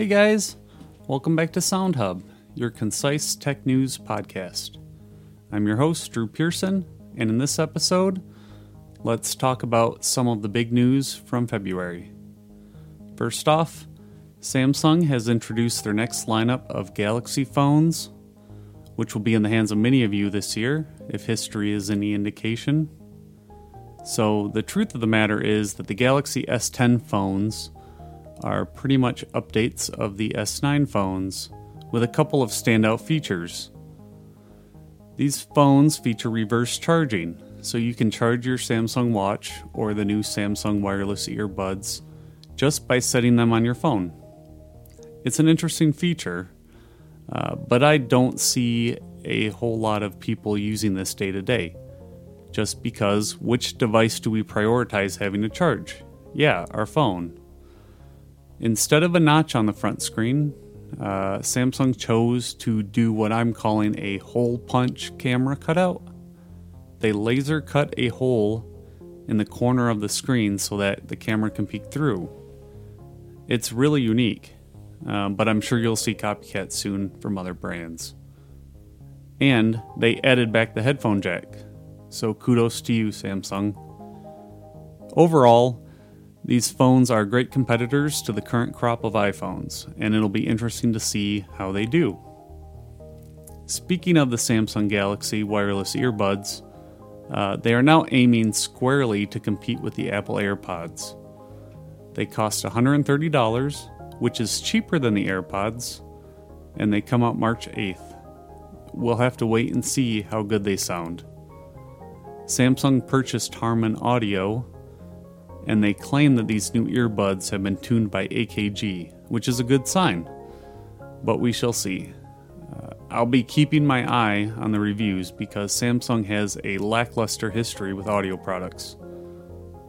Hey guys, welcome back to SoundHub, your concise tech news podcast. I'm your host, Drew Pearson, and in this episode, let's talk about some of the big news from February. First off, Samsung has introduced their next lineup of Galaxy phones, which will be in the hands of many of you this year, if history is any indication. So the truth of the matter is that the Galaxy S10 phones are pretty much updates of the S9 phones, with a couple of standout features. These phones feature reverse charging, so you can charge your Samsung Watch or the new Samsung wireless earbuds just by setting them on your phone. It's an interesting feature, but I don't see a whole lot of people using this day to day, just because which device do we prioritize having to charge? Yeah, our phone. Instead of a notch on the front screen, Samsung chose to do what I'm calling a hole punch camera cutout. They laser cut a hole in the corner of the screen so that the camera can peek through. It's really unique, but I'm sure you'll see copycats soon from other brands. And they added back the headphone jack, so kudos to you, Samsung. Overall, these phones are great competitors to the current crop of iPhones, and it'll be interesting to see how they do. Speaking of the Samsung Galaxy wireless earbuds, they are now aiming squarely to compete with the Apple AirPods. They cost $130, which is cheaper than the AirPods, and they come out March 8th. We'll have to wait and see how good they sound. Samsung purchased Harman Audio, and they claim that these new earbuds have been tuned by AKG, which is a good sign, but we shall see. I'll be keeping my eye on the reviews because Samsung has a lackluster history with audio products.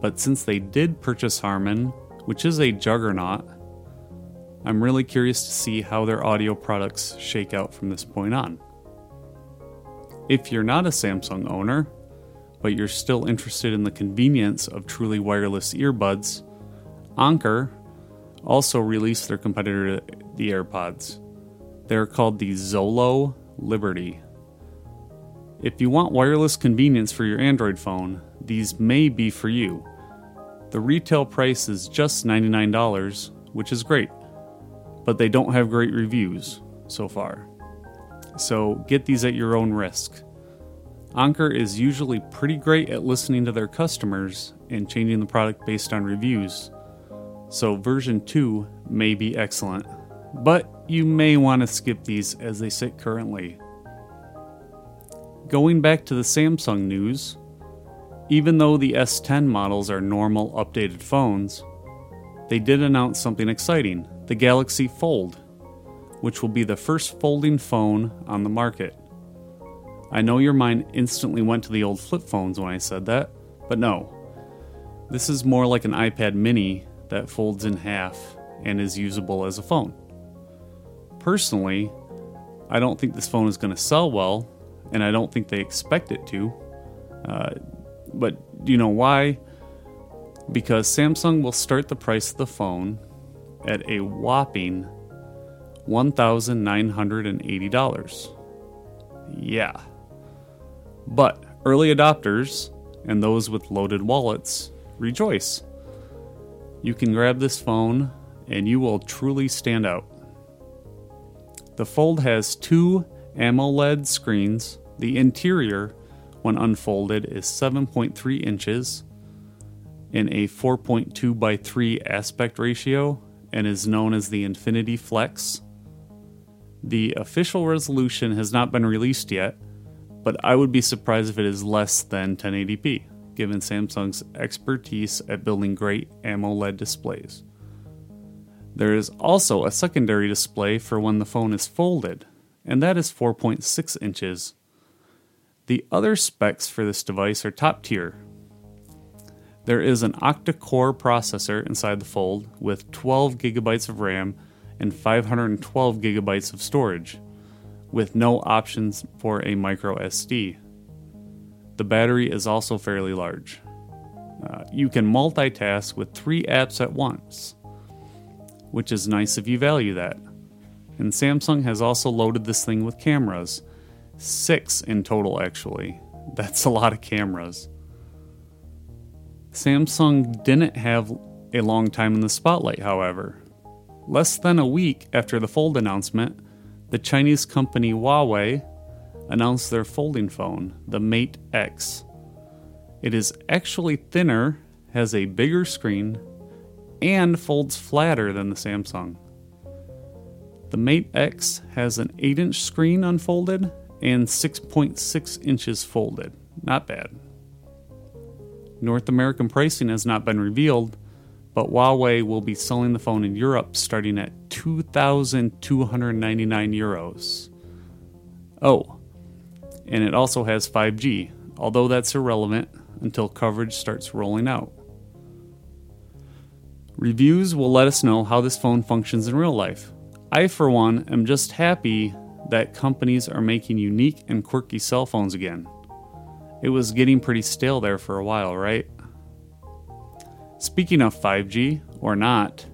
But since they did purchase Harman, which is a juggernaut, I'm really curious to see how their audio products shake out from this point on. If you're not a Samsung owner, but you're still interested in the convenience of truly wireless earbuds, Anker also released their competitor to the AirPods. They're called the Zolo Liberty. If you want wireless convenience for your Android phone, these may be for you. The retail price is just $99, which is great, but they don't have great reviews so far. So get these at your own risk. Anker is usually pretty great at listening to their customers and changing the product based on reviews, so version 2 may be excellent, but you may want to skip these as they sit currently. Going back to the Samsung news, even though the S10 models are normal updated phones, they did announce something exciting, the Galaxy Fold, which will be the first folding phone on the market. I know your mind instantly went to the old flip phones when I said that, but no. This is more like an iPad mini that folds in half and is usable as a phone. Personally, I don't think this phone is going to sell well, and I don't think they expect it to. But do you know why? Because Samsung will start the price of the phone at a whopping $1,980. Yeah. But early adopters, and those with loaded wallets, rejoice. You can grab this phone, and you will truly stand out. The Fold has two AMOLED screens. The interior, when unfolded, is 7.3 inches in a 4.2 by 3 aspect ratio, and is known as the Infinity Flex. The official resolution has not been released yet, but I would be surprised if it is less than 1080p, given Samsung's expertise at building great AMOLED displays. There is also a secondary display for when the phone is folded, and that is 4.6 inches. The other specs for this device are top tier. There is an octa-core processor inside the Fold with 12 gigabytes of RAM and 512 gigabytes of storage, with no options for a micro SD. The battery is also fairly large. You can multitask with three apps at once. which is nice if you value that. And Samsung has also loaded this thing with cameras. 6 in total, actually. That's a lot of cameras. Samsung didn't have a long time in the spotlight, however. Less than a week after the Fold announcement, the Chinese company Huawei announced their folding phone, the Mate X. It is actually thinner, has a bigger screen, and folds flatter than the Samsung. The Mate X has an 8-inch screen unfolded and 6.6 inches folded. Not bad. North American pricing has not been revealed, but Huawei will be selling the phone in Europe starting at €2,299. Oh, and it also has 5G, although that's irrelevant until coverage starts rolling out. Reviews will let us know how this phone functions in real life. I, for one, am just happy that companies are making unique and quirky cell phones again. It was getting pretty stale there for a while, right? Speaking of 5G, or not,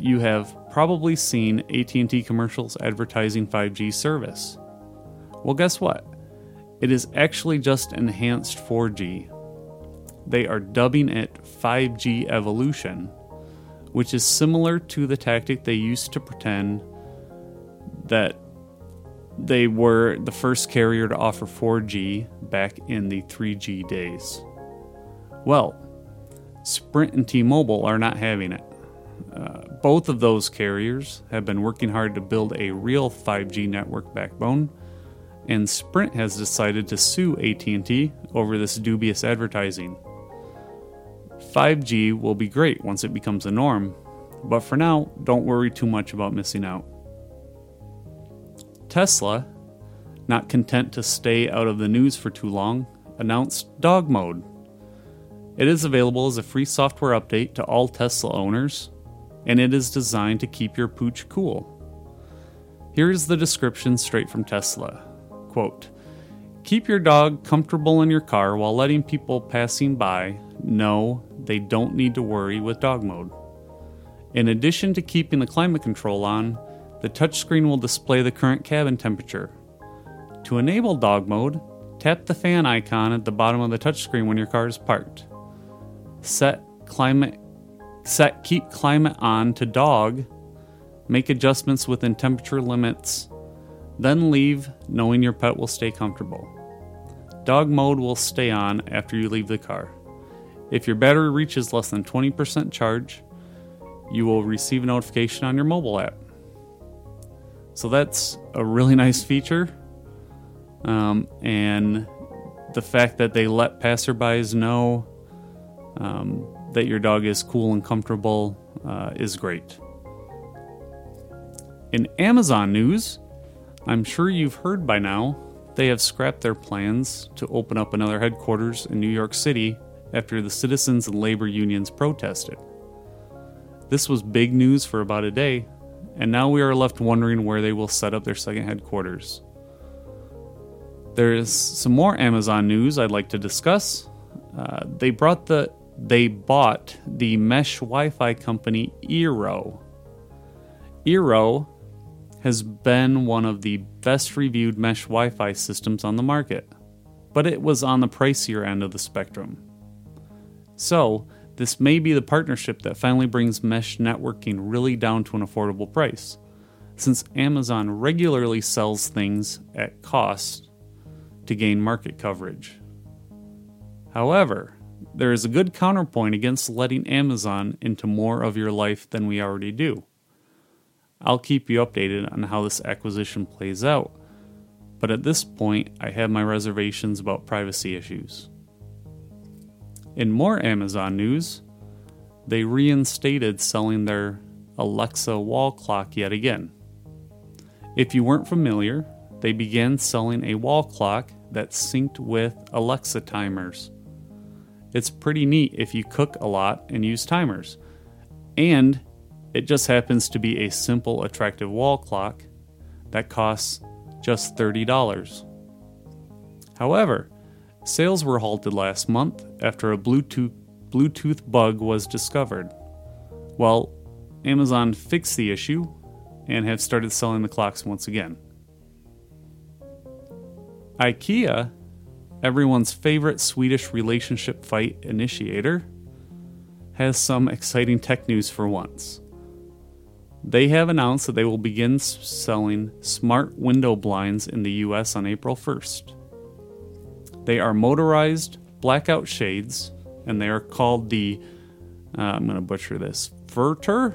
you have probably seen AT&T commercials advertising 5G service. Well, guess what? It is actually just enhanced 4G. They are dubbing it 5G Evolution, which is similar to the tactic they used to pretend that they were the first carrier to offer 4G back in the 3G days. Well, Sprint and T-Mobile are not having it. Both of those carriers have been working hard to build a real 5G network backbone, and Sprint has decided to sue AT&T over this dubious advertising. 5G will be great once it becomes the norm, but for now, don't worry too much about missing out. Tesla, not content to stay out of the news for too long, announced Dog Mode. It is available as a free software update to all Tesla owners, and it is designed to keep your pooch cool. Here is the description straight from Tesla. Quote, "Keep your dog comfortable in your car while letting people passing by know they don't need to worry with Dog Mode. In addition to keeping the climate control on, the touchscreen will display the current cabin temperature. To enable Dog Mode, tap the fan icon at the bottom of the touchscreen when your car is parked. Set keep climate on to dog, make adjustments within temperature limits, then leave knowing your pet will stay comfortable. Dog Mode will stay on after you leave the car. If your battery reaches less than 20% charge, you will receive a notification on your mobile app." So that's a really nice feature. And the fact that they let passerbys know that your dog is cool and comfortable is great. In Amazon news, I'm sure you've heard by now, they have scrapped their plans to open up another headquarters in New York City after the citizens and labor unions protested. This was big news for about a day, and now we are left wondering where they will set up their second headquarters. There is some more Amazon news I'd like to discuss. They bought the mesh Wi-Fi company Eero. Eero has been one of the best reviewed mesh Wi-Fi systems on the market, but it was on the pricier end of the spectrum. So this may be the partnership that finally brings mesh networking really down to an affordable price, since Amazon regularly sells things at cost to gain market coverage. However, there is a good counterpoint against letting Amazon into more of your life than we already do. I'll keep you updated on how this acquisition plays out, but at this point, I have my reservations about privacy issues. In more Amazon news, they reinstated selling their Alexa wall clock yet again. If you weren't familiar, they began selling a wall clock that's synced with Alexa timers. It's pretty neat if you cook a lot and use timers. And it just happens to be a simple, attractive wall clock that costs just $30. However, sales were halted last month after a Bluetooth bug was discovered. Well, Amazon fixed the issue and have started selling the clocks once again. IKEA, everyone's favorite Swedish relationship fight initiator, has some exciting tech news for once. They have announced that they will begin selling smart window blinds in the US on April 1st. They are motorized blackout shades, and they are called the, I'm going to butcher this, Furtur?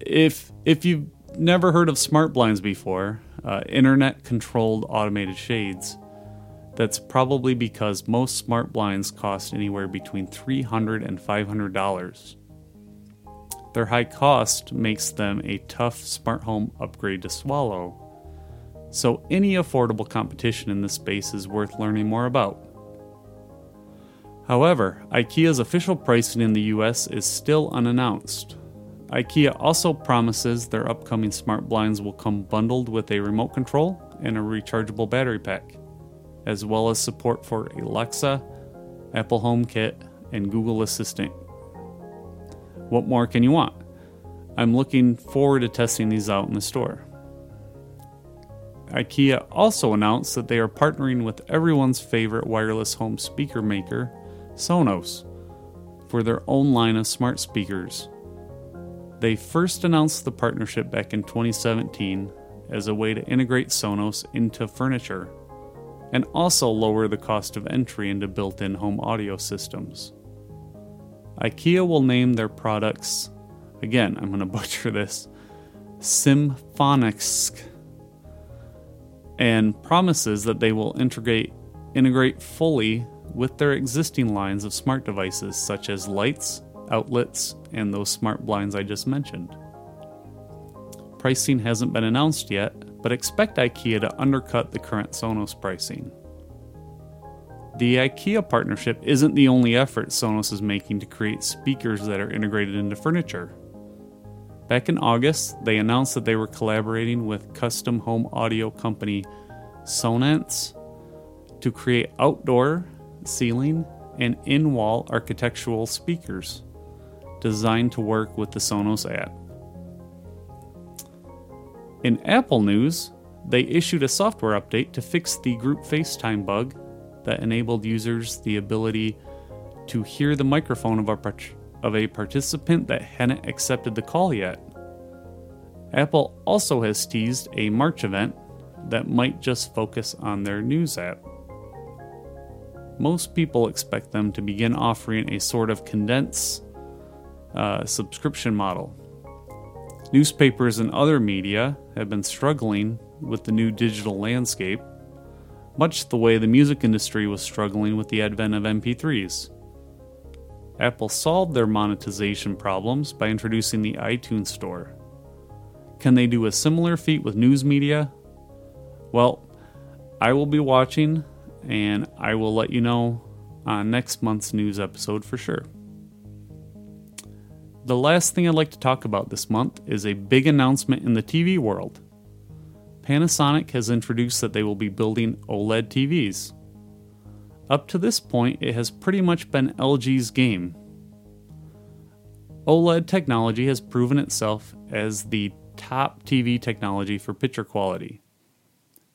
If you've never heard of smart blinds before, internet-controlled automated shades, that's probably because most smart blinds cost anywhere between $300 and $500. Their high cost makes them a tough smart home upgrade to swallow, so any affordable competition in this space is worth learning more about. However, IKEA's official pricing in the US is still unannounced. IKEA also promises their upcoming smart blinds will come bundled with a remote control and a rechargeable battery pack, as well as support for Alexa, Apple HomeKit, and Google Assistant. What more can you want? I'm looking forward to testing these out in the store. IKEA also announced that they are partnering with everyone's favorite wireless home speaker maker, Sonos, for their own line of smart speakers. They first announced the partnership back in 2017 as a way to integrate Sonos into furniture and also lower the cost of entry into built-in home audio systems. IKEA will name their products, again, I'm going to butcher this, Symphonicsk, and promises that they will integrate fully with their existing lines of smart devices such as lights, outlets, and those smart blinds I just mentioned. Pricing hasn't been announced yet, but expect IKEA to undercut the current Sonos pricing. The IKEA partnership isn't the only effort Sonos is making to create speakers that are integrated into furniture. Back in August, they announced that they were collaborating with custom home audio company Sonance to create outdoor, ceiling, and in-wall architectural speakers designed to work with the Sonos app. In Apple news, they issued a software update to fix the group FaceTime bug that enabled users the ability to hear the microphone of a participant that hadn't accepted the call yet. Apple also has teased a March event that might just focus on their news app. Most people expect them to begin offering a sort of condensed subscription model. Newspapers and other media have been struggling with the new digital landscape, much the way the music industry was struggling with the advent of MP3s. Apple solved their monetization problems by introducing the iTunes Store. Can they do a similar feat with news media? Well, I will be watching, and I will let you know on next month's news episode for sure. The last thing I'd like to talk about this month is a big announcement in the TV world. Panasonic has introduced that they will be building OLED TVs. Up to this point, it has pretty much been LG's game. OLED technology has proven itself as the top TV technology for picture quality,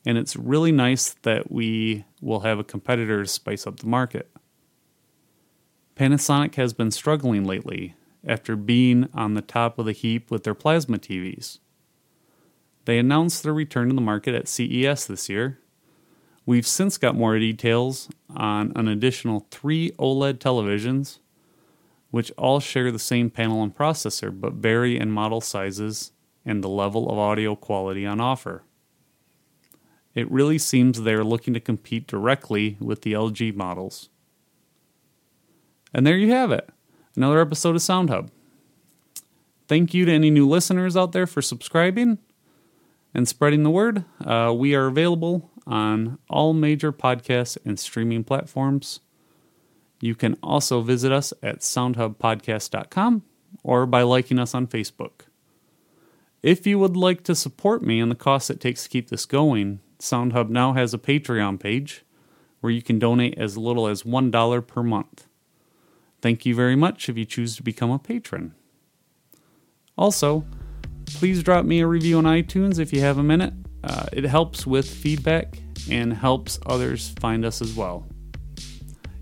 and it's really nice that we will have a competitor to spice up the market. Panasonic has been struggling lately after being on the top of the heap with their plasma TVs. They announced their return to the market at CES this year. We've since got more details on an additional 3 OLED televisions, which all share the same panel and processor, but vary in model sizes and the level of audio quality on offer. It really seems they're looking to compete directly with the LG models. And there you have it, another episode of SoundHub. Thank you to any new listeners out there for subscribing and spreading the word. We are available on all major podcasts and streaming platforms. You can also visit us at soundhubpodcast.com or by liking us on Facebook. If you would like to support me and the cost it takes to keep this going, SoundHub now has a Patreon page where you can donate as little as $1 per month. Thank you very much if you choose to become a patron. Also, please drop me a review on iTunes if you have a minute. It helps with feedback and helps others find us as well.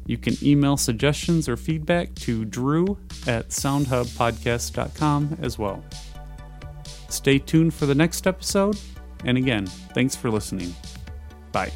You can email suggestions or feedback to drew@soundhubpodcast.com as well. Stay tuned for the next episode, and again, thanks for listening. Bye.